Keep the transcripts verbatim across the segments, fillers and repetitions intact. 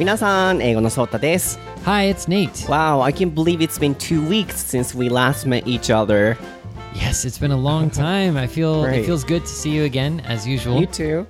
皆さん、英語のソータです。Hi, it's Nate. Wow, I can't believe it's been two weeks since we last met each other. Yes, it's been a long time. I feel it feels good to see you again, as usual. You too.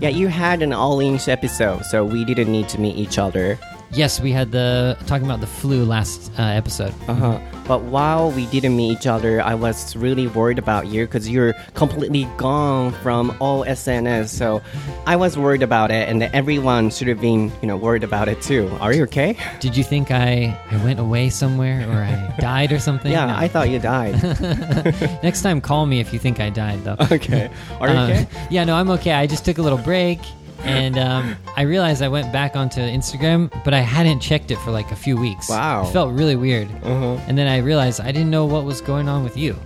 Yeah, you had an all-English episode, so we didn't need to meet each other.Yes, we had the talking about the flu last uh, episode. Uh-huh. But while we didn't meet each other, I was really worried about you because you're completely gone from all S N S. So I was worried about it, and everyone should have been, you know, worried about it too. Are you okay? Did you think I, I went away somewhere or I died or something? Yeah, no. I thought you died. Next time, call me if you think I died, though. Okay. Are you um, okay? Yeah, no, I'm okay. I just took a little break.And um, I realized I went back onto Instagram, but I hadn't checked it for like a few weeks. Wow. It felt really weird.、Uh-huh. And then I realized I didn't know what was going on with you,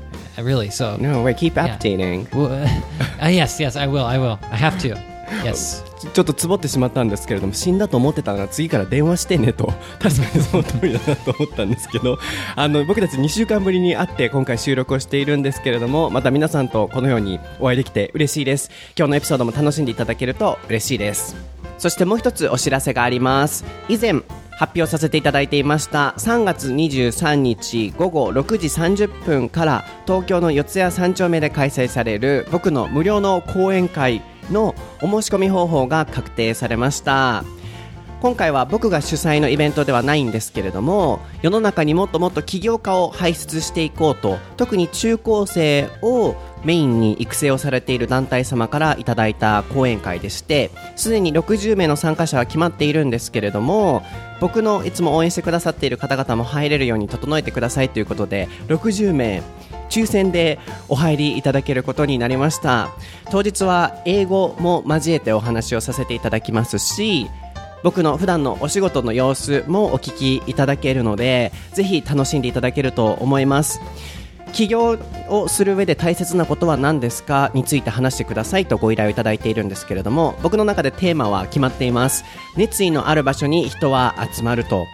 really. So, no, wait, keep updating.、Yeah. Well, uh, yes, yes, I will, I will. I have to. Yes. ちょっとつぼってしまったんですけれども、死んだと思ってたら次から電話してねと、確かにその通りだなと思ったんですけど、あの僕たちにしゅうかんぶりに会って今回収録をしているんですけれども、また皆さんとこのようにお会いできて嬉しいです。今日のエピソードも楽しんでいただけると嬉しいです。そしてもう一つお知らせがあります。以前発表させていただいていましたさんがつにじゅうさんにち午後ろくじさんじゅっぷんから東京の四谷三丁目で開催される僕の無料の講演会のお申し込み方法が確定されました。今回は僕が主催のイベントではないんですけれども、世の中にもっともっと起業家を輩出していこうと、特に中高生をメインに育成をされている団体様からいただいた講演会でして、すでにろくじゅうめいの参加者は決まっているんですけれども、僕のいつも応援してくださっている方々も入れるように整えてくださいということでろくじゅうめい抽選でお入りいただけることになりました。当日は英語も交えてお話をさせていただきますし、僕の普段のお仕事の様子もお聞きいただけるので、ぜひ楽しんでいただけると思います。起業をする上で大切なことは何ですかについて話してくださいとご依頼をいただいているんですけれども、僕の中でテーマは決まっています。熱意のある場所に人は集まると、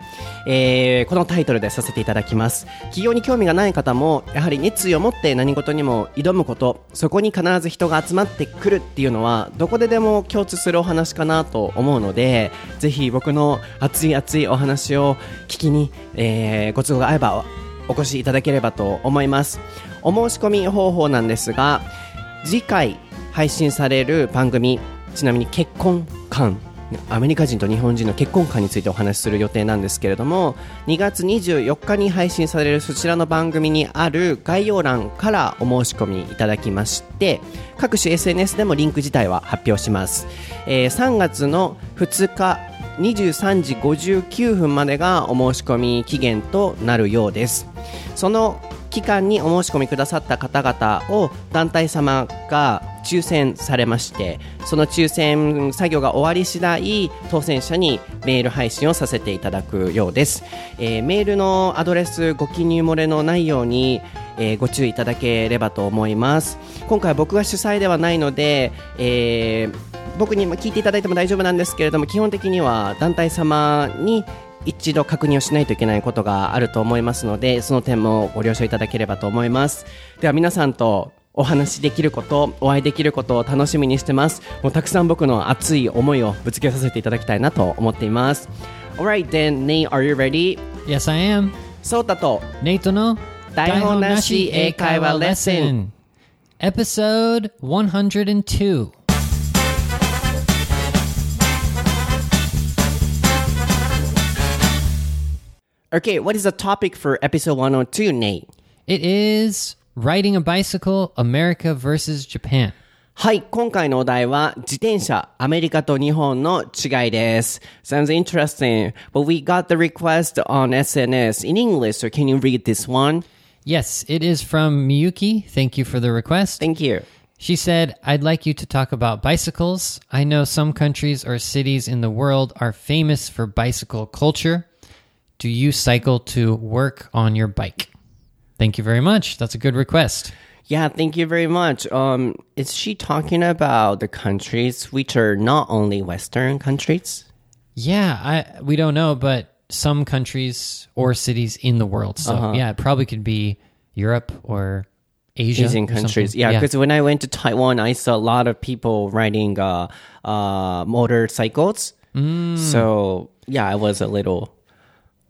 えー、このタイトルでさせていただきます。起業に興味がない方もやはり熱意を持って何事にも挑むこと、そこに必ず人が集まってくるっていうのはどこででも共通するお話かなと思うので、ぜひ僕の熱い熱いお話を聞きに、えー、ご都合が合えばお越しいただければと思います。お申し込み方法なんですが、次回配信される番組、ちなみに結婚観、アメリカ人と日本人の結婚観についてお話しする予定なんですけれども、にがつにじゅうよっかに配信されるそちらの番組にある概要欄からお申し込みいただきまして、各種 エスエヌエス でもリンク自体は発表します。えー、さんがつのふつかにじゅうさんじごじゅうきゅうふんまでがお申し込み期限となるようです。その期間にお申し込みくださった方々を団体様が抽選されまして、その抽選作業が終わり次第当選者にメール配信をさせていただくようです。えー、メールのアドレスご記入漏れのないように、えー、ご注意いただければと思います。今回僕が主催ではないので、えー、僕に聞いていただいても大丈夫なんですけれども、基本的には団体様に一度確認をしないといけないことがあると思いますので、その点もご了承いただければと思います。では皆さんとお話しできること、お会いできることを楽しみにしてます。もうたくさん僕の熱い思いをぶつけさせていただきたいなと思っています。 Alright then, Nate, are you ready? Yes, I am. ソータとネイトの台本なし英会話レッスン Episode ひゃくにOkay, what is the topic for episode one oh two, Nate? It is Riding a Bicycle, America versus Japan. はい、今回のお題は自転車、アメリカと日本の違いです。Sounds interesting, but we got the request on S N S in English, so can you read this one? Yes, it is from Miyuki. Thank you for the request. Thank you. She said, I'd like you to talk about bicycles. I know some countries or cities in the world are famous for bicycle culture.Do you cycle to work on your bike? Thank you very much. That's a good request. Yeah, thank you very much. Um, is she talking about the countries which are not only Western countries? Yeah, I, we don't know, but some countries or cities in the world. So, uh-huh. yeah, it probably could be Europe or Asia Asian countries. Something. Yeah, because yeah. when I went to Taiwan, I saw a lot of people riding uh, uh, motorcycles. Mm. So yeah, I was a little.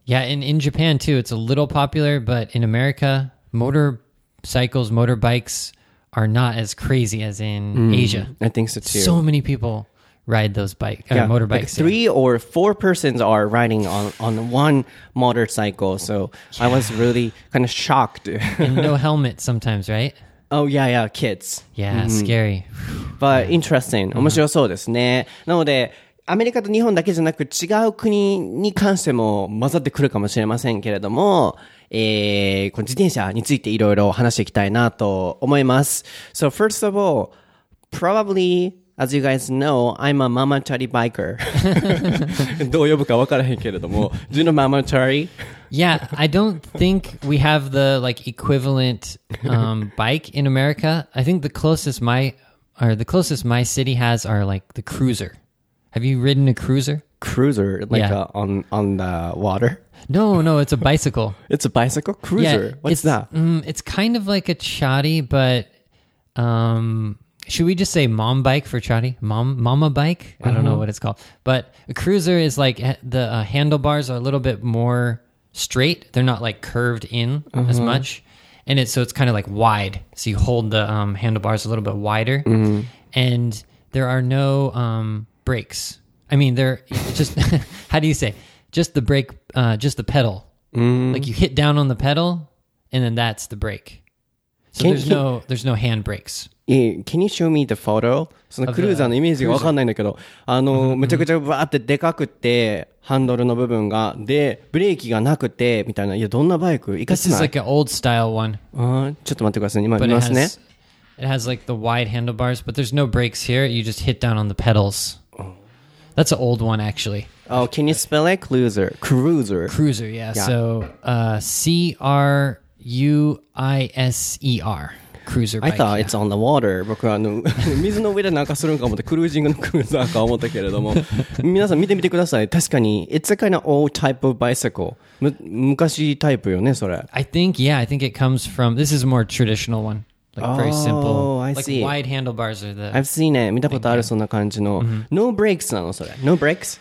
Yeah, and in Japan too, it's a little popular, but in America, motorcycles, motorbikes are not as crazy as in mm, Asia. I think so too. So many people ride those bike, uh, yeah, motorbikes. Like three or four persons are riding on, on one motorcycle. So yeah. I was really kind of shocked. And no helmet sometimes, right? Oh, yeah, yeah, kids. Yeah, mm-hmm. scary. But interesting. 面白そうですね。Mm-hmm. なので、アメリカと日本だけじゃなく違う国に関しても混ざってくるかもしれませんけれども、えー、この自転車についていろいろ話していきたいなと思います。So first of all, probably...As you guys know, I'm a mama chari biker. どう呼ぶか分からへんけれども。Do you know mama chari? Yeah, I don't think we have the like equivalent um, bike in America. I think the closest my or the closest my city has are like the cruiser. Have you ridden a cruiser? Cruiser, like yeah. a, on on the water? No, no, it's a bicycle. It's a bicycle cruiser. Yeah, What's that? Um, it's kind of like a chari, but. Um,Should we just say mom bike for chari? Mom, mama bike? I don't mm-hmm. know what it's called. But a cruiser is like the uh, handlebars are a little bit more straight. They're not like curved in mm-hmm. as much. And it's, so it's kind of like wide. So you hold the um, handlebars a little bit wider. Mm-hmm. And there are no um, brakes. I mean, they're just, how do you say? Just the brake, uh, just the pedal. Mm. Like you hit down on the pedal and then that's the brake. So can, there's, can... No, there's no hand brakes.Can you show me the photo? そのクルーザーのイメージがわかんないんだけど、あの、めちゃくちゃバーってでかくて、ハンドルの部分が、で、ブレーキがなくて、みたいな、いや、どんなバイク？いかつない。This is like an old style one. あー、ちょっと待ってください。今見ますね。It has like the wide handlebars, but there's no brakes here. You just hit down on the pedals. That's an old one, actually. Oh, can you spell it? Cruiser. Cruiser. Cruiser, yeah. yeah. So, uh, C R U I S E R.Cruiser bike, I thought it's on the water. 僕はあの水の上でなんかするんか思ってクルージングのクルーザーか思ったけれども皆さん見てみてください。確かに It's a kind of old type of bicycle. む昔タイプよねそれ。I think yeah, I think it comes from this is a more traditional one, like very simple. Oh, I see. Like wide handlebars are the. I've seen it. 見たことあるそんな感じの。No brakes なのそれ。No brakes?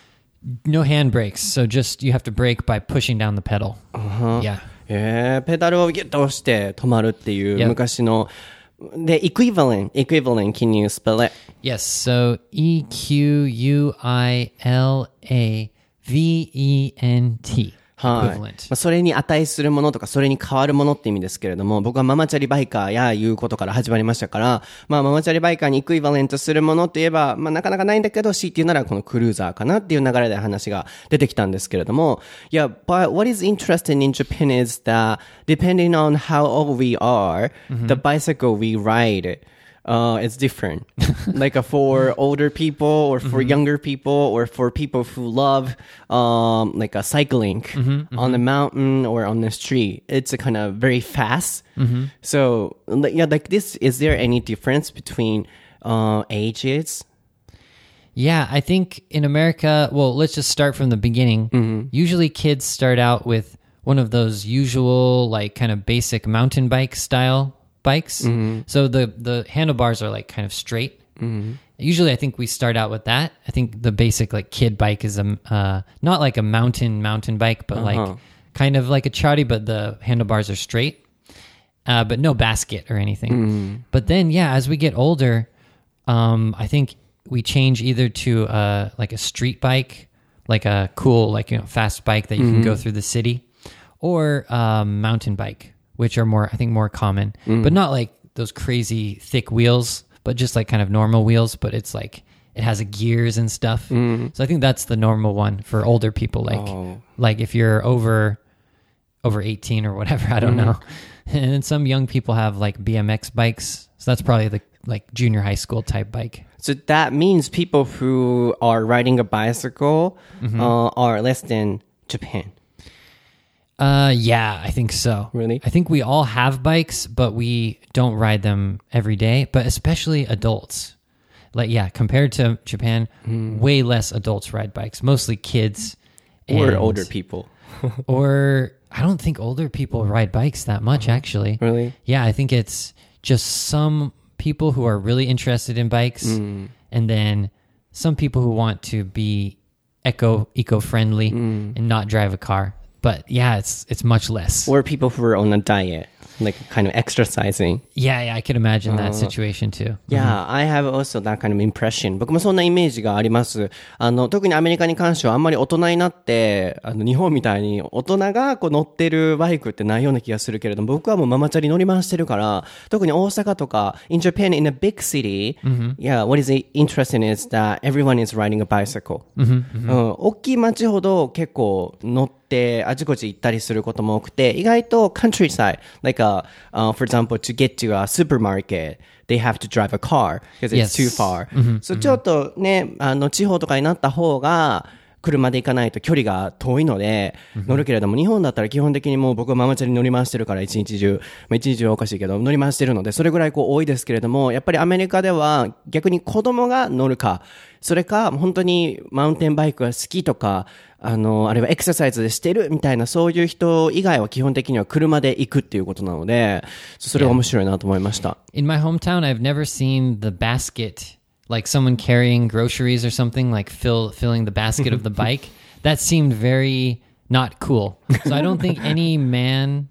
No hand brakes. So just you have to brake by pushing down the pedal. Yeah.えー、ペダルをギュッと押して止まるっていう昔の、yep. で equivalent equivalent can you spell it? Yes, so E Q U I L A V E N T equivalent、はい、それに値するものとかそれに変わるものって意味ですけれども、僕はママチャリバイカーやいうことから始まりましたから、まあママチャリバイカーに equivalent するものといえば、まあなかなかないんだけど、C っていうならこのクルーザーかなっていう流れで話が出てきたんですけれども、yeah, but what is interesting in Japan is that depending on how old we are,、mm-hmm. the bicycle we ride.Uh, it's different. Like uh, for older people or for mm-hmm. younger people or for people who love um, like a cycling mm-hmm, mm-hmm. on the mountain or on the street. It's a kind of very fast. Mm-hmm. So yeah, like this, is there any difference between uh, ages? Yeah, I think in America, well, let's just start from the beginning. Mm-hmm. Usually kids start out with one of those usual like kind of basic mountain bike style.Bikes. Mm-hmm. So the, the handlebars are like kind of straight. Mm-hmm. Usually I think we start out with that. I think the basic like kid bike is a, uh, not like a mountain mountain bike, but uh-huh. like kind of like a chari, but the handlebars are straight, uh, but no basket or anything. Mm-hmm. But then, yeah, as we get older, um, I think we change either to uh, like a street bike, like a cool, like, you know, fast bike that you mm-hmm. can go through the city, or a mountain bike.Which are more, I think, more common, mm. but not like those crazy thick wheels, but just like kind of normal wheels, but it's like, it has a gears and stuff. Mm. So I think that's the normal one for older people. Like, oh. like if you're over, over eighteen or whatever, I don't mm. know. And then some young people have like B M X bikes. So that's probably the like junior high school type bike. So that means people who are riding a bicycle mm-hmm. uh, are less than Japan.Uh, yeah, I think so. Really? I think we all have bikes, but we don't ride them every day, but especially adults. Like, yeah, compared to Japan, mm. way less adults ride bikes, mostly kids. Or older people. or I don't think older people ride bikes that much, actually. Really? Yeah, I think it's just some people who are really interested in bikes, mm. and then some people who want to be eco eco friendly mm. and not drive a car. But yeah, it's it's much less. Or people who are on a diet, like kind of exercising. Yeah, yeah, I can imagine that situation too. Yeah, I have also that kind of impression. 僕もそんなイメージがあります。あの、特にアメリカに関してはあんまり大人になって、あの、日本みたいに大人がこう乗ってるバイクってないような気がするけれども、僕はもうママチャリ乗り回してるから、特に大阪とか、in Japan, in a big city, yeah, what is interesting is that everyone is riding a bicycle. うん、大きい街ほど結構乗って、あちこち行ったりすることも多くて、意外と countryside, like a,、uh, for example, to get to a supermarket, they have to drive a car because it's、yes. too far. Mm-hmm. So、mm-hmm. ちょっとね、あの地方とかになった方が車で行かないと距離が遠いので乗るけれども、日本だったら基本的にもう僕はママチャリ乗り回してるから一日中、まあ、一日中おかしいけど乗り回してるので、それぐらいこう多いですけれども、やっぱりアメリカでは逆に子供が乗るか、それか本当にマウンテンバイクが好きとか、あの、あれはエクササイズでしてるみたいな、そういう人以外は基本的には車で行くっていうことなので、それが面白いなと思いました。Yeah. In my hometown, I've never seen the basket.Like someone carrying groceries or something, like fill, filling the basket of the bike. That seemed very not cool. So I don't think any man,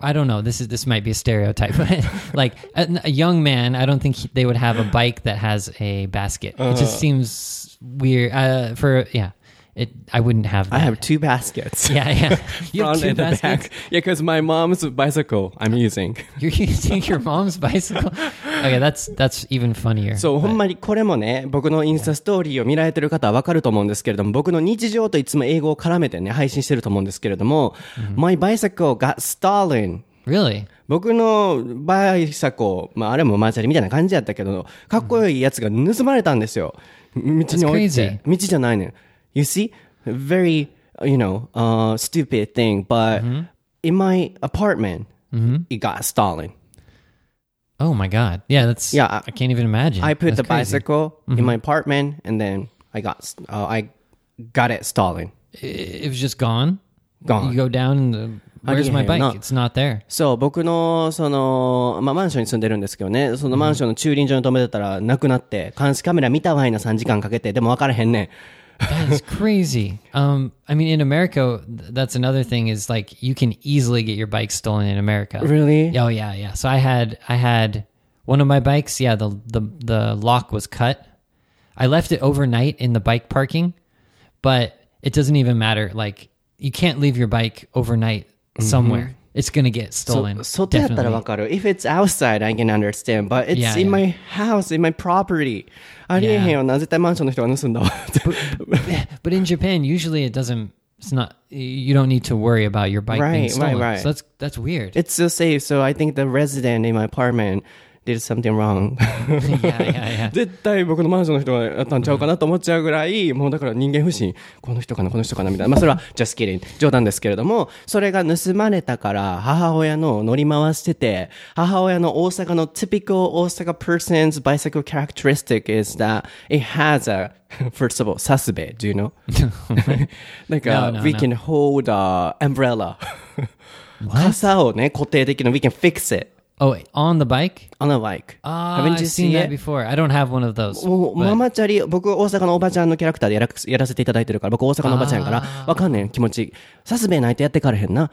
I don't know, this is this might be a stereotype, but like a, a young man, I don't think he, they would have a bike that has a basket. Uh, it just seems weird. Uh, for, yeah, it, I wouldn't have that. I have two baskets. Yeah, yeah. You have two baskets? Back. Yeah, because my mom's bicycle I'm using. You're using your mom's bicycle?Okay, that's, that's even funnier. そう、ほんまにこれもね、僕のインスタストーリーを見られてる方はわかると思うんですけれども、僕の日常といつも英語を絡めてね、配信してると思うんですけれども、mm-hmm. My bicycle got stolen. Really? 僕のバイサコ、まあ、あれもマチャリみたいな感じやったけど、かっこよいやつが盗まれたんですよ。道に置いて。道じゃないねん。You see? Very, you know,、uh, stupid thing, but、mm-hmm. in my apartment,、mm-hmm. it got stolen.Oh my god. Yeah, that's yeah, I, I can't even imagine. I put that's the crazy. bicycle、mm-hmm. in my apartment and then I got、uh, I got it stolen. It was just gone? Gone. You go down and where's my bike? It's not there. そう、僕のその、まあ、マンションに住んでるんですけどね、そのマンションの駐輪場に止めてたらなくなって、監視カメラ見たわいなさんじかんかけて、でも分からへんねん。That is crazy. Um, I mean, in America, that's another thing is like you can easily get your bike stolen in America. Really? Oh, yeah, yeah. So I had I had one of my bikes. Yeah, the, the, the lock was cut. I left it overnight in the bike parking, but it doesn't even matter. Like you can't leave your bike overnight somewhere.、Mm-hmm.It's going to get stolen. So, if it's outside, I can understand. But it's yeah, in yeah. my house, in my property. Yeah. But in Japan, usually it doesn't, it's not, you don't need to worry about your bike right, being stolen. Right, right. So that's, that's weird. It's so safe. So I think the resident in my apartment did something wrong. yeah, yeah, yeah. 絶対僕のマンションの人がやったんちゃうかなと思っちゃうぐらい、もうだから人間不信、この人かなこの人かなみたいな、まあそれはjust kidding冗談ですけれども、それが盗まれたから母親の乗り回してて、母親の大阪の typical 大阪 person's bicycle characteristic is that it has a first of all サスベ do you know? like no, no, we no. can hold a umbrella 傘をね固定できるの we can fix it.Oh, on the bike? On the bike. Ah, Haven't you I've seen, seen that before. I don't have one of those. もうママチャリ、僕大阪のおばちゃんのキャラクターでやら、やらせていただいてるから、僕大阪のおばちゃんやから、わかんねん気持ち。サスベないとやってからへんな。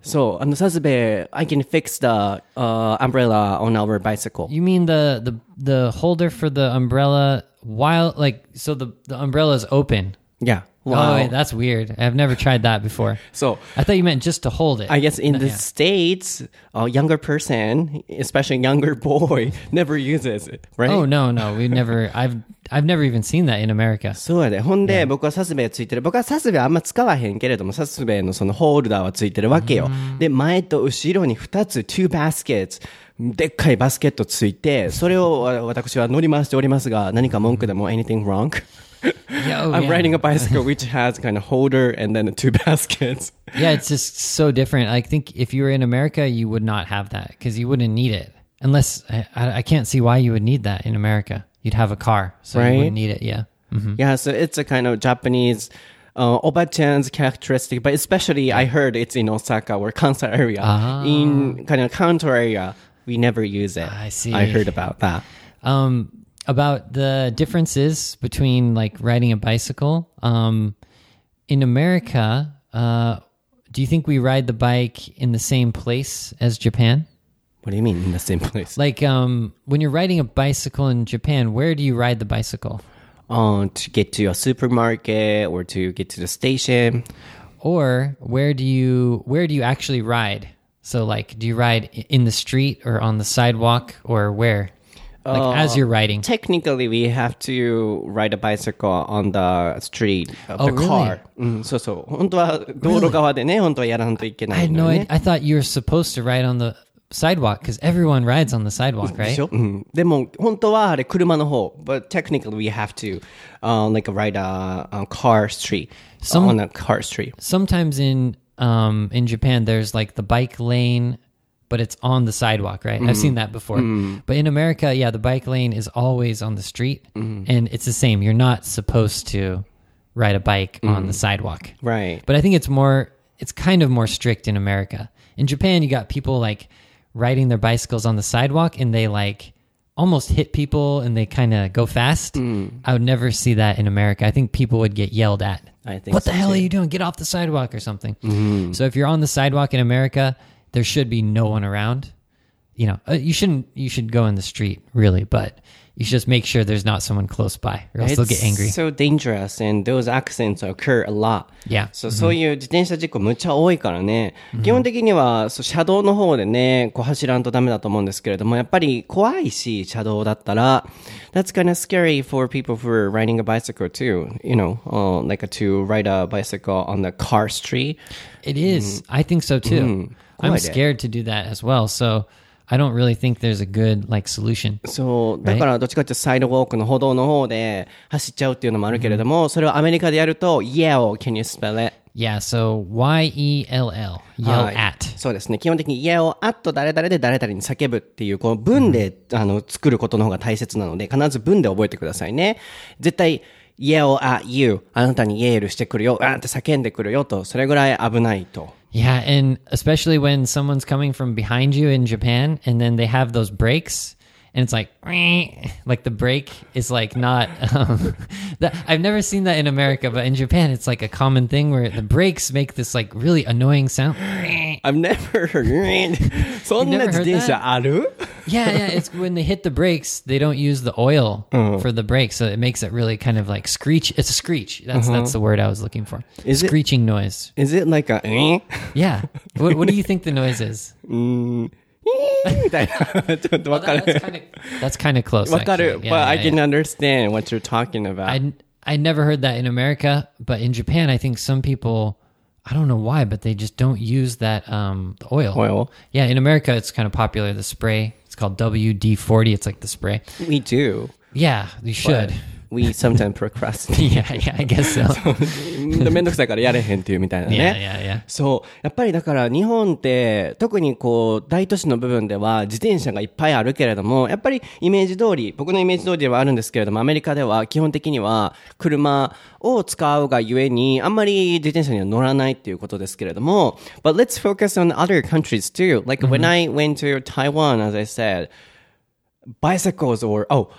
そう、あのサスベ、I can fix the、uh, umbrella on our bicycle. You mean the the the holder for the umbrella while like so the the umbrella is open? Yeah.Wow. Oh, wait, that's weird. I've never tried that before. So I thought you meant just to hold it. I guess in the yeah. States, a younger person, especially a younger boy, never uses it, right? Oh, no, no. We've never, I've, I've never even seen that in America. そうやで。ほんで、僕はサスベついてる。僕はサスベあんま使わへんけれども、サスベのそのホールダーはついてるわけよ。で、前と後ろにふたつ、two baskets。でっかいバスケットついて、それを私は乗り回しておりますが、何か文句でも anything wrong? Yeah, oh, I'm yeah. riding a bicycle which has kind of holder and then two baskets. Yeah, it's just so different. I think if you were in America, you would not have that because you wouldn't need it. Unless, I, I can't see why you would need that in America. You'd have a car, so right? you wouldn't need it, yeah. Mm-hmm. Yeah, so it's a kind of Japanese...Uh, Oba-chan's characteristic, but especially I heard it's in Osaka or Kansai area. Ah. In kind of Kanto area, we never use it. I see. I heard about that. Um, about the differences between like riding a bicycle. Um, in America, uh, do you think we ride the bike in the same place as Japan? What do you mean in the same place? Like um, when you're riding a bicycle in Japan, where do you ride the bicycle? Uh, to get to a supermarket or to get to the station. Or where do you where do you actually ride? So like, do you ride in the street or on the sidewalk or where? Like uh, as you're riding? Technically, we have to ride a bicycle on the street of oh, the really? car. Mm, so so. Really? I had no idea. I thought you were supposed to ride on the sidewalk because everyone rides on the sidewalk, right? But technically, we have to uh, like ride a, a car street Some, on a car street. Sometimes in um, in Japan, there's like the bike lane, but it's on the sidewalk, right? Mm. I've seen that before. Mm. But in America, yeah, the bike lane is always on the street, mm. and it's the same. You're not supposed to ride a bike mm. on the sidewalk, right? But I think it's more, it's kind of more strict in America. In Japan, you got people like riding their bicycles on the sidewalk, and they like almost hit people, and they kind of go fast. Mm. I would never see that in America. I think people would get yelled at. I think what so the hell too. are you doing? Get off the sidewalk or something. Mm. So if you're on the sidewalk in America, there should be no one around. You know, uh, you shouldn't. You should go in the street, really, but you should just make sure there's not someone close by, or else it's they'll get angry. It's so dangerous, and those accidents occur a lot. Yeah. So, mm-hmm. そういう自転車事故むっちゃ多いからね。Mm-hmm. 基本的にはそう車道の方でね、こう走らんとダメだと思うんですけれども、やっぱり怖いし、車道だったら。That's kind of scary for people who are riding a bicycle too. You know,、uh, like to ride a bicycle on the car street. It is. Mm-hmm. I think so too. Mm-hmm. I'm scared to do that as well. So.I don't really think there's a good like solution. So, だからどっちかってサイドウォークの歩道の方で走っちゃうっていうのもあるけれども、それをアメリカでやると yell. Can you spell it? Yeah. So Y E L L. Yell at. そうですね。基本的に yell at 誰々で誰々に叫ぶっていうこの文で、うん、あの作ることの方が大切なので、必ず文で覚えてくださいね。絶対。Yell at you. あなたにイエールしてくるよ。あんって叫んでくるよと。それぐらい危ないと。Yeah, and especially when someone's coming from behind you in Japan, and then they have those brakes, and it's like, like the brake is like not. Um, that, I've never seen that in America, but in Japan, it's like a common thing where the brakes make this like really annoying sound. I've never heard. So never heard that. Yeah, yeah. It's when they hit the brakes, they don't use the oil uh-huh. for the brakes, so it makes it really kind of like screech. It's a screech. That's uh-huh. that's the word I was looking for. Is Screeching it, noise. Is it like a? Yeah. What, what do you think the noise is? Mm. well, that, that's kind of that's kind of close. Yeah, but yeah, I can yeah. understand what you're talking about. I I never heard that in America, but in Japan, I think some people. I don't know why, but they just don't use that um, oil. Oil? Yeah, in America, it's kind of popular, the spray. It's called W D forty. It's like the spray. We do. Yeah, we should. We sometimes procrastinate. yeah, yeah, I guess so. めんどくさいからやれへんっていうみたいなね。Yeah, yeah, yeah. そう。やっぱりだから日本って、特にこう、大都市の部分では自転車がいっぱいあるけれども、やっぱりイメージ通り、僕のイメージ通りではあるんですけれども、アメリカでは基本的には車を使うがゆえに、あんまり自転車には乗らないっていうことですけれども、But let's focus on other countries too. Like when I went to Taiwan, as I said, bicycles or, oh,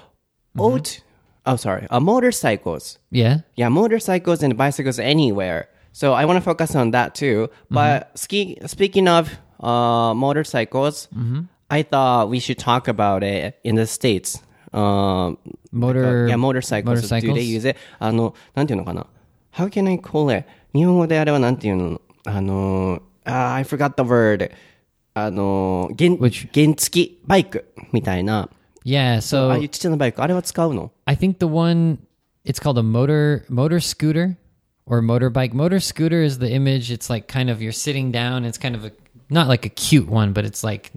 oat...Oh, sorry. Uh, motorcycles. Yeah. Yeah, motorcycles and bicycles anywhere. So I want to focus on that too. But mm-hmm. ski, speaking of uh, motorcycles, mm-hmm. I thought we should talk about it in the States. Uh, Motor. Like, yeah, motorcycles. motorcycles. Do they use it? あの、なんていうのかな? How can I call it? 日本語であれはなんていうの? あの、uh, I forgot the word. あの、原、原付バイクみたいな。Yeah, so I think the one, it's called a motor motor scooter or motorbike. Motor scooter is the image. It's like kind of you're sitting down. It's kind of a, not like a cute one, but it's like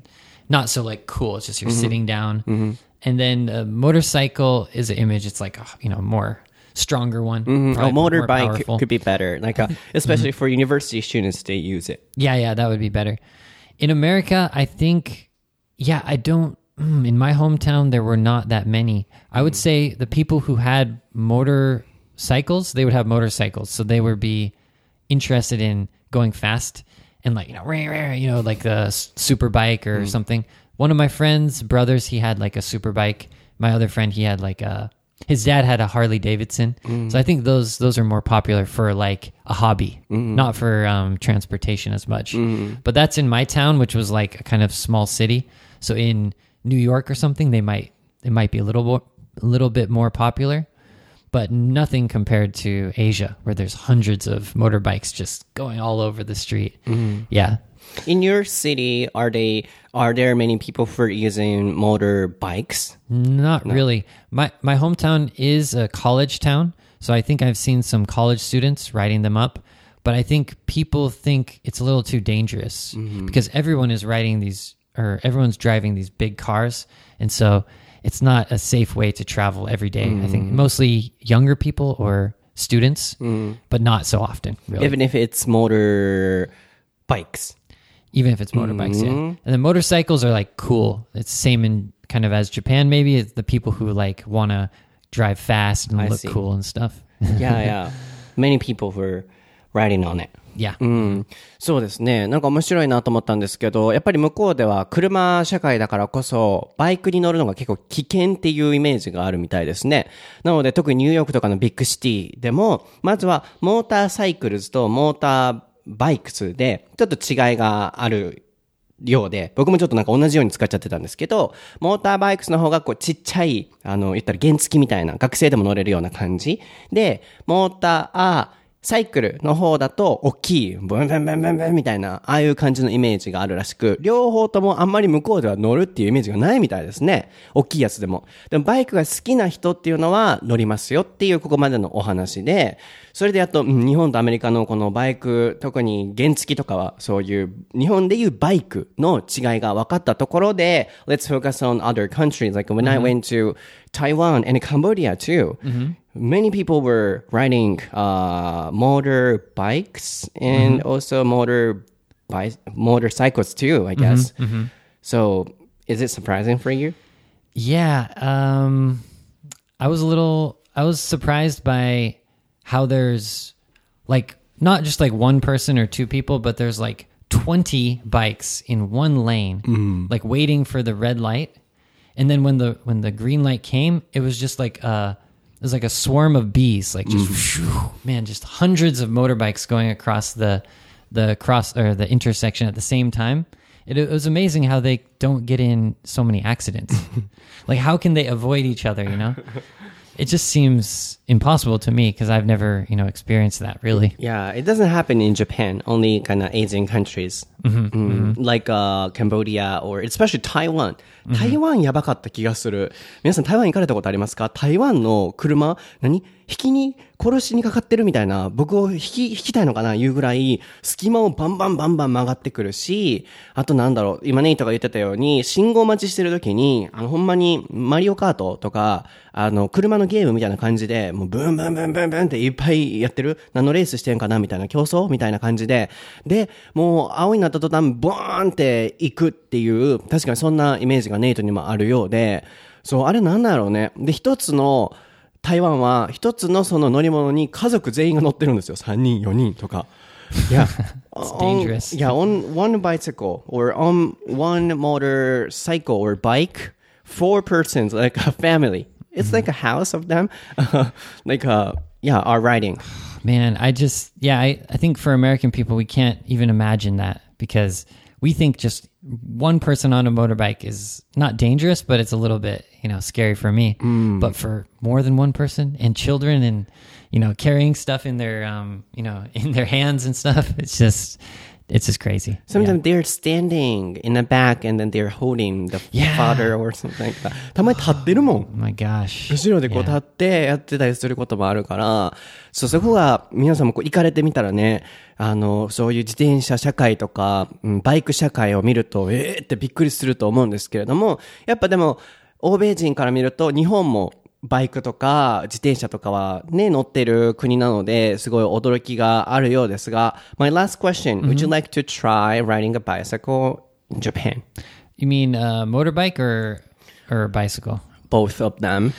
not so like cool. It's just you're mm-hmm. sitting down. Mm-hmm. And then a motorcycle is an image. It's like, you know, more stronger one. Mm-hmm. A motorbike could, could be better. Like a, especially mm-hmm. for university students, they use it. Yeah, yeah, that would be better. In America, I think, yeah, I don't.In my hometown, there were not that many. I would say the people who had motorcycles, they would have motorcycles. So they would be interested in going fast and like, you know, you know, like a super bike or mm. something. One of my friends' brothers, he had like a super bike. My other friend, he had like a His dad had a Harley Davidson. Mm. So I think those those are more popular for like a hobby, mm. not for um, transportation as much. Mm. But that's in my town, which was like a kind of small city. So in New York or something, they might it might be a little more, a little bit more popular, but nothing compared to Asia, where there's hundreds of motorbikes just going all over the street. Mm. Yeah. In your city, are they are there many people for using motorbikes? Not no. really. My my hometown is a college town, so I think I've seen some college students riding them up. But I think people think it's a little too dangerous mm-hmm. because everyone is riding these or everyone's driving these big cars, and so it's not a safe way to travel every day. Mm-hmm. I think mostly younger people or students, mm-hmm. but not so often. Really. Even if it's motorbikes. Even if it's motorbikes, mm-hmm. yeah. And the motorcycles are like cool. It's the same in kind of as Japan, maybe. It's the people who like want to drive fast and I look see. cool and stuff. Yeah, yeah. Many people were riding on it. Yeah. うん。そうですね。なんか面白いなと思ったんですけど、やっぱり向こうでは車社会だからこそ、バイクに乗るのが結構危険っていうイメージがあるみたいですね。なので特にニューヨークとかのビッグシティでも、まずはモーターサイクルズとモーターバイクスでちょっと違いがあるようで、僕もちょっとなんか同じように使っちゃってたんですけど、モーターバイクスの方がこうちっちゃい、あの言ったら原付みたいな学生でも乗れるような感じで、モーターサイクルの方だと大きいブンブンブンブンブンみたいなああいう感じのイメージがあるらしく、両方ともあんまり向こうでは乗るっていうイメージがないみたいですね。大きいやつでも。でもバイクが好きな人っていうのは乗りますよっていうここまでのお話で、それでやっと日本とアメリカのこのバイク、特に原付とかはそういう日本でいうバイクの違いが分かったところで、Let's focus on other countries. Like when、mm-hmm. I went to Taiwan and Cambodia too.、Mm-hmm.Many people were riding uh, motorbikes and mm-hmm. also motor bi- motorcycles too, I guess. Mm-hmm, mm-hmm. So is it surprising for you? Yeah. Um, I was a little, I was surprised by how there's like, not just like one person or two people, but there's like twenty bikes in one lane, mm. like waiting for the red light. And then when the, when the green light came, it was just like a,It was like a swarm of bees, like just mm. whew, man, just hundreds of motorbikes going across the the cross or the intersection at the same time. It, it was amazing how they don't get in so many accidents. Like how can they avoid each other? You know, it just seems impossible to me because I've never you know experienced that really. Yeah, it doesn't happen in Japan. Only kind of Asian countries, mm-hmm, mm, mm-hmm. like uh, Cambodia or especially Taiwan.台湾やばかった気がする。皆さん台湾行かれたことありますか？台湾の車、何？引きに殺しにかかってるみたいな、僕を引き、引きたいのかな言うぐらい、隙間をバンバンバンバン曲がってくるし、あとなんだろう、今ネイトが言ってたように、信号待ちしてる時に、あの、ほんまにマリオカートとか、あの、車のゲームみたいな感じで、もうブンブンブンブンブンっていっぱいやってる？何のレースしてんかなみたいな競争みたいな感じで、で、もう青になった途端、ボーンって行くっていう、確かにそんなイメージがネイトにもあるようで、そう、あれなんだろうね。で、一つの、台湾は一つのその乗り物に家族全員が乗ってるんですよ。さんにん、よにんとか。Yeah. It's dangerous. On, yeah, on one bicycle or on one motorcycle or bike, four persons, like a family. It's like a house of them. like, a, yeah, are riding. Man, I just, yeah, I, I think for American people, we can't even imagine that because we think just one person on a motorbike is not dangerous, but it's a little bit, you know, scary for me. Mm. But for more than one person and children and, you know, carrying stuff in their, um, you know, in their hands and stuff, it's just, it's just crazy. Sometimes yeah. they're standing in the back and then they're holding the yeah. father or something like that. たまに立ってるもん。Oh my gosh. 後ろでこう立ってやってたりすることもあるから、そう、そこが皆さんもこう行かれてみたらね、あの、そういう自転車社会とか、うん、バイク社会を見ると、えーってびっくりすると思うんですけれども、やっぱでも、欧米人から見ると日本もバイクとか自転車とかはね、乗ってる国なので、すごい驚きがあるようですが、My last question, would you like to try riding a bicycle in Japan? You mean a motorbike or, or a bicycle? Both of them.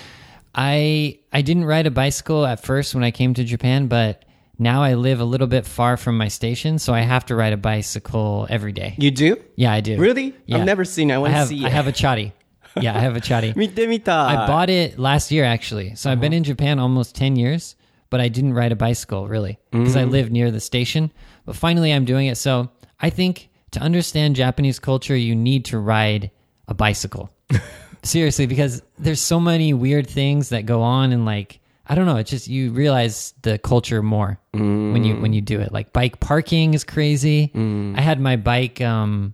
I, I didn't ride a bicycle at first when I came to Japan, but...Now I live a little bit far from my station, so I have to ride a bicycle every day. You do? Yeah, I do. Really? Yeah. I've never seen it. I want to see it. I have a chari. Yeah, I have a Chari. 見てみたい。 I bought it last year, actually. So I've been in Japan almost ten years, but I didn't ride a bicycle, really, because I live near the station. But finally, I'm doing it. So I think to understand Japanese culture, you need to ride a bicycle. Seriously, because there's so many weird things that go on, and like, I don't know, it's just you realize the culture more mm. when you when you do it. Like bike parking is crazy. Mm. I had my bike um,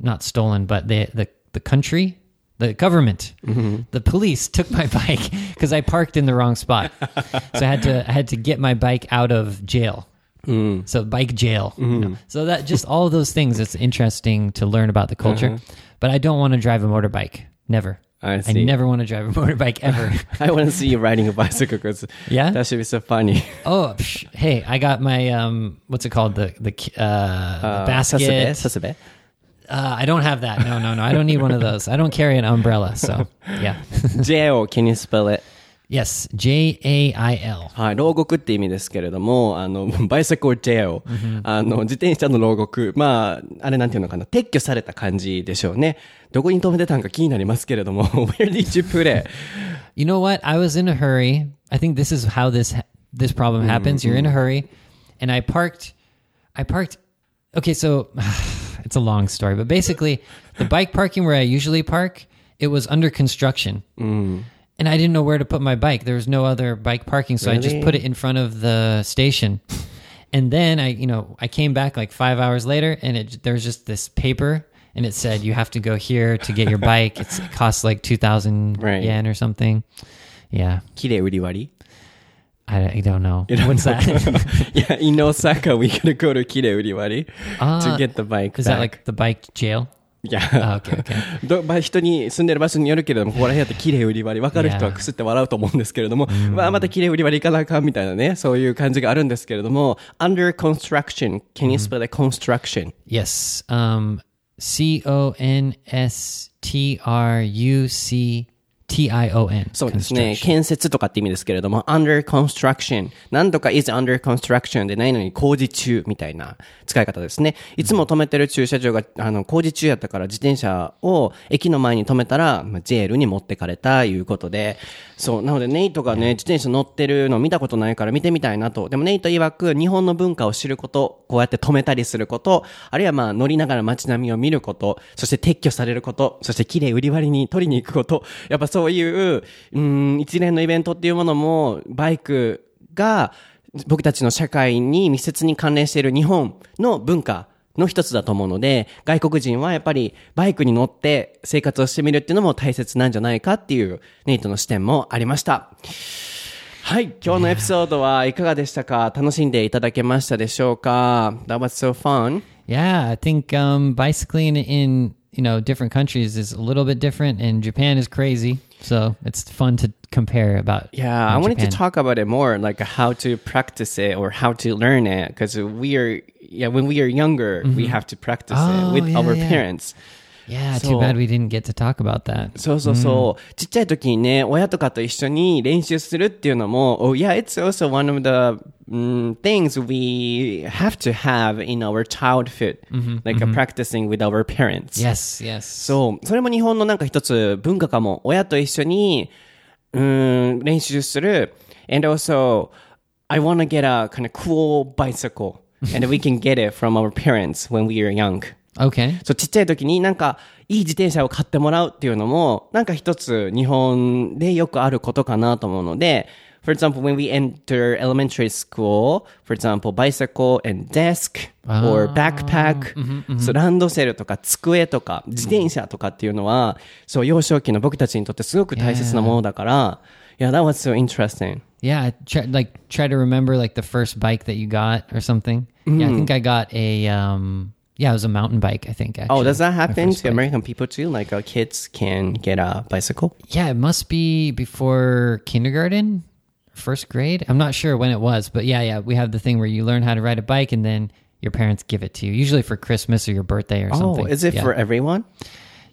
not stolen, but the the, the country, the government, mm-hmm. the police took my bike because I parked in the wrong spot. So I had to I had to get my bike out of jail. Mm. So bike jail. Mm. You know? So that just all of those things. It's interesting to learn about the culture, uh-huh. but I don't want to drive a motorbike. Never. I, I never want to drive a motorbike ever. I want to see you riding a bicycle because yeah? that should be so funny. Oh, psh, hey, I got my, um, what's it called? The the, uh, uh, the basket. Sasabe? Sasabe? Uh, I don't have that. No, no, no. I don't need one of those. I don't carry an umbrella. So, yeah. Jail, can you spell it?Yes, J-A-I-L. はい、牢獄って意味ですけれども、あの、バイサイクルジェイル、あの、自転車の牢獄、まあ、あれなんていうのかな、撤去された感じでしょうね。どこに止めてたんか気になりますけれども、Where did you put it? You know what? I was in a hurry. I think this is how this, this problem happens. You're in a hurry. And I parked, I parked, okay, so, it's a long story, but basically, the bike parking where I usually park, it was under construction. Mm.And I didn't know where to put my bike. There was no other bike parking, so really? I just put it in front of the station. And then I, you know, I came back like five hours later, and it, there was just this paper, and it said you have to go here to get your bike. It's, it costs like two thousand right. yen or something. Yeah. Kirei uriwari. I, I don't know. Don't What's know. That? Yeah, in Osaka, we gotta go to Kirei uriwari uh, to get the bike. Is back. That like the bike jail?いや、ah, okay, okay. どまあ、人に住んでる場所によるけれども、ここら辺だと綺麗売り割り、分かる人はくすって笑うと思うんですけれども、yeah. まあ、また綺麗売り割り行かなあかんみたいなね、そういう感じがあるんですけれども、under construction, can you spell it construction? Yes,、um, C O N S T R U C T I O N そうですね。建設とかって意味ですけれども、under construction。何とか is under construction でないのに工事中みたいな使い方ですね。いつも止めてる駐車場があの工事中やったから自転車を駅の前に止めたら、まあ、ジェールに持ってかれたいうことで。そう。なのでネイトがね、自転車乗ってるの見たことないから見てみたいなと。でもネイト曰く日本の文化を知ること、こうやって止めたりすること、あるいはまあ乗りながら街並みを見ること、そして撤去されること、そして綺麗売り割りに取りに行くこと、やっぱそうそういう、うん、一連のイベントっていうものもバイクが僕たちの社会に密接に関連している日本の文化の一つだと思うので、外国人はやっぱりバイクに乗って生活をしてみるっていうのも大切なんじゃないかっていうネイトの視点もありました。はい、今日のエピソードはいかがでしたか？楽しんでいただけましたでしょうか？ That was so fun. Yeah, I think um, bicycling in you know different countries is a little bit different, and Japan is crazy.So it's fun to compare about. Yeah, I wanted Japan. To talk about it more, like how to practice it or how to learn it, because we are, yeah, when we are younger, mm-hmm. we have to practice oh, it with yeah, our yeah. parents.Yeah, too bad we didn't get to talk about that. そうそうそう。Mm. ちっちゃい時にね、親とかと一緒に練習するっていうのも、Oh yeah, it's also one of the、um, things we have to have in our childhood, mm-hmm. like、mm-hmm. practicing with our parents. Yes, yes. そう、それも日本のなんか一つ文化かも。親と一緒に、うん、練習する。And also, I want to get a kind of cool bicycle, and we can get it from our parents when we are young.Okay. そう、ちっちゃい時になんかいい自転車を買ってもらうっていうのもなんか一つ日本でよくあることかなと思うので For example, when we enter elementary school, for example, bicycle and desk or backpack、mm-hmm, mm-hmm. そう、ランドセルとか机とか自転車とかっていうのは、mm-hmm. そう、幼少期の僕たちにとってすごく大切なものだから、Yeah, yeah that was so interesting. Yeah, try, like, try to remember like the first bike that you got or something. Yeah, I think I got a...、Um...Yeah, it was a mountain bike, I think, actually. Oh, does that happen to American people, too? Like, uh, kids can get a bicycle? Yeah, it must be before kindergarten, first grade. I'm not sure when it was, but yeah, yeah, we have the thing where you learn how to ride a bike, and then your parents give it to you, usually for Christmas or your birthday or something. Oh, is it yeah. for everyone?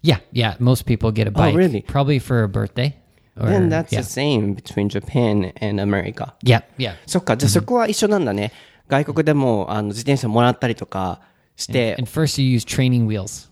Yeah, yeah, most people get a bike. Oh, really? Probably for a birthday.Then that's yeah. the same between Japan and America. Yeah, yeah. そっか、じゃあそこは一緒なんだね。外国でもあの自転車もらったりとかして。And first you use training wheels.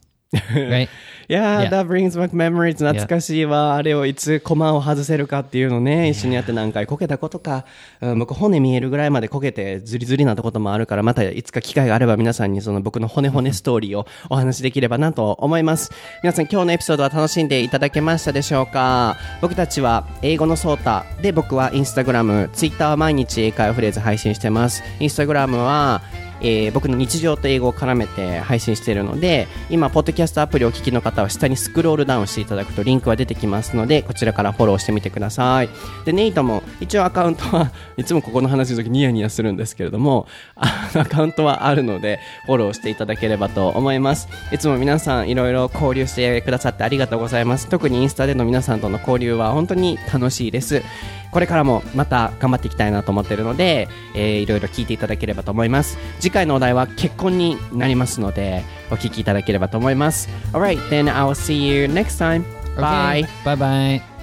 Right? Yeah, yeah, that brings back memories. 懐かしいわ。あれをいつコマを外せるかっていうのね、一緒にやって何回こけたことか、うん、僕骨見えるぐらいまでこけてズリズリなこともあるから、またいつか機会があれば皆さんにその僕の骨骨ストーリーをお話しできればなと思います。皆さん今日のエピソードは楽しんでいただけましたでしょうか？僕たちは英語のソータで、僕はインスタグラム、ツイッターは毎日英会話フレーズ配信してます。インスタグラムはえー、僕の日常と英語を絡めて配信しているので、今ポッドキャストアプリをお聞きの方は下にスクロールダウンしていただくとリンクは出てきますので、こちらからフォローしてみてください。でネイトも一応アカウントはいつもここの話の時ニヤニヤするんですけれども、アカウントはあるのでフォローしていただければと思います。いつも皆さんいろいろ交流してくださってありがとうございます。特にインスタでの皆さんとの交流は本当に楽しいです。これからもまた頑張っていきたいなと思っているので、えー、いろいろ聞いていただければと思います。次回のお題は結婚になりますので、お聞きいただければと思います。Alright, then I'll see you next time. Bye. Okay. Bye bye.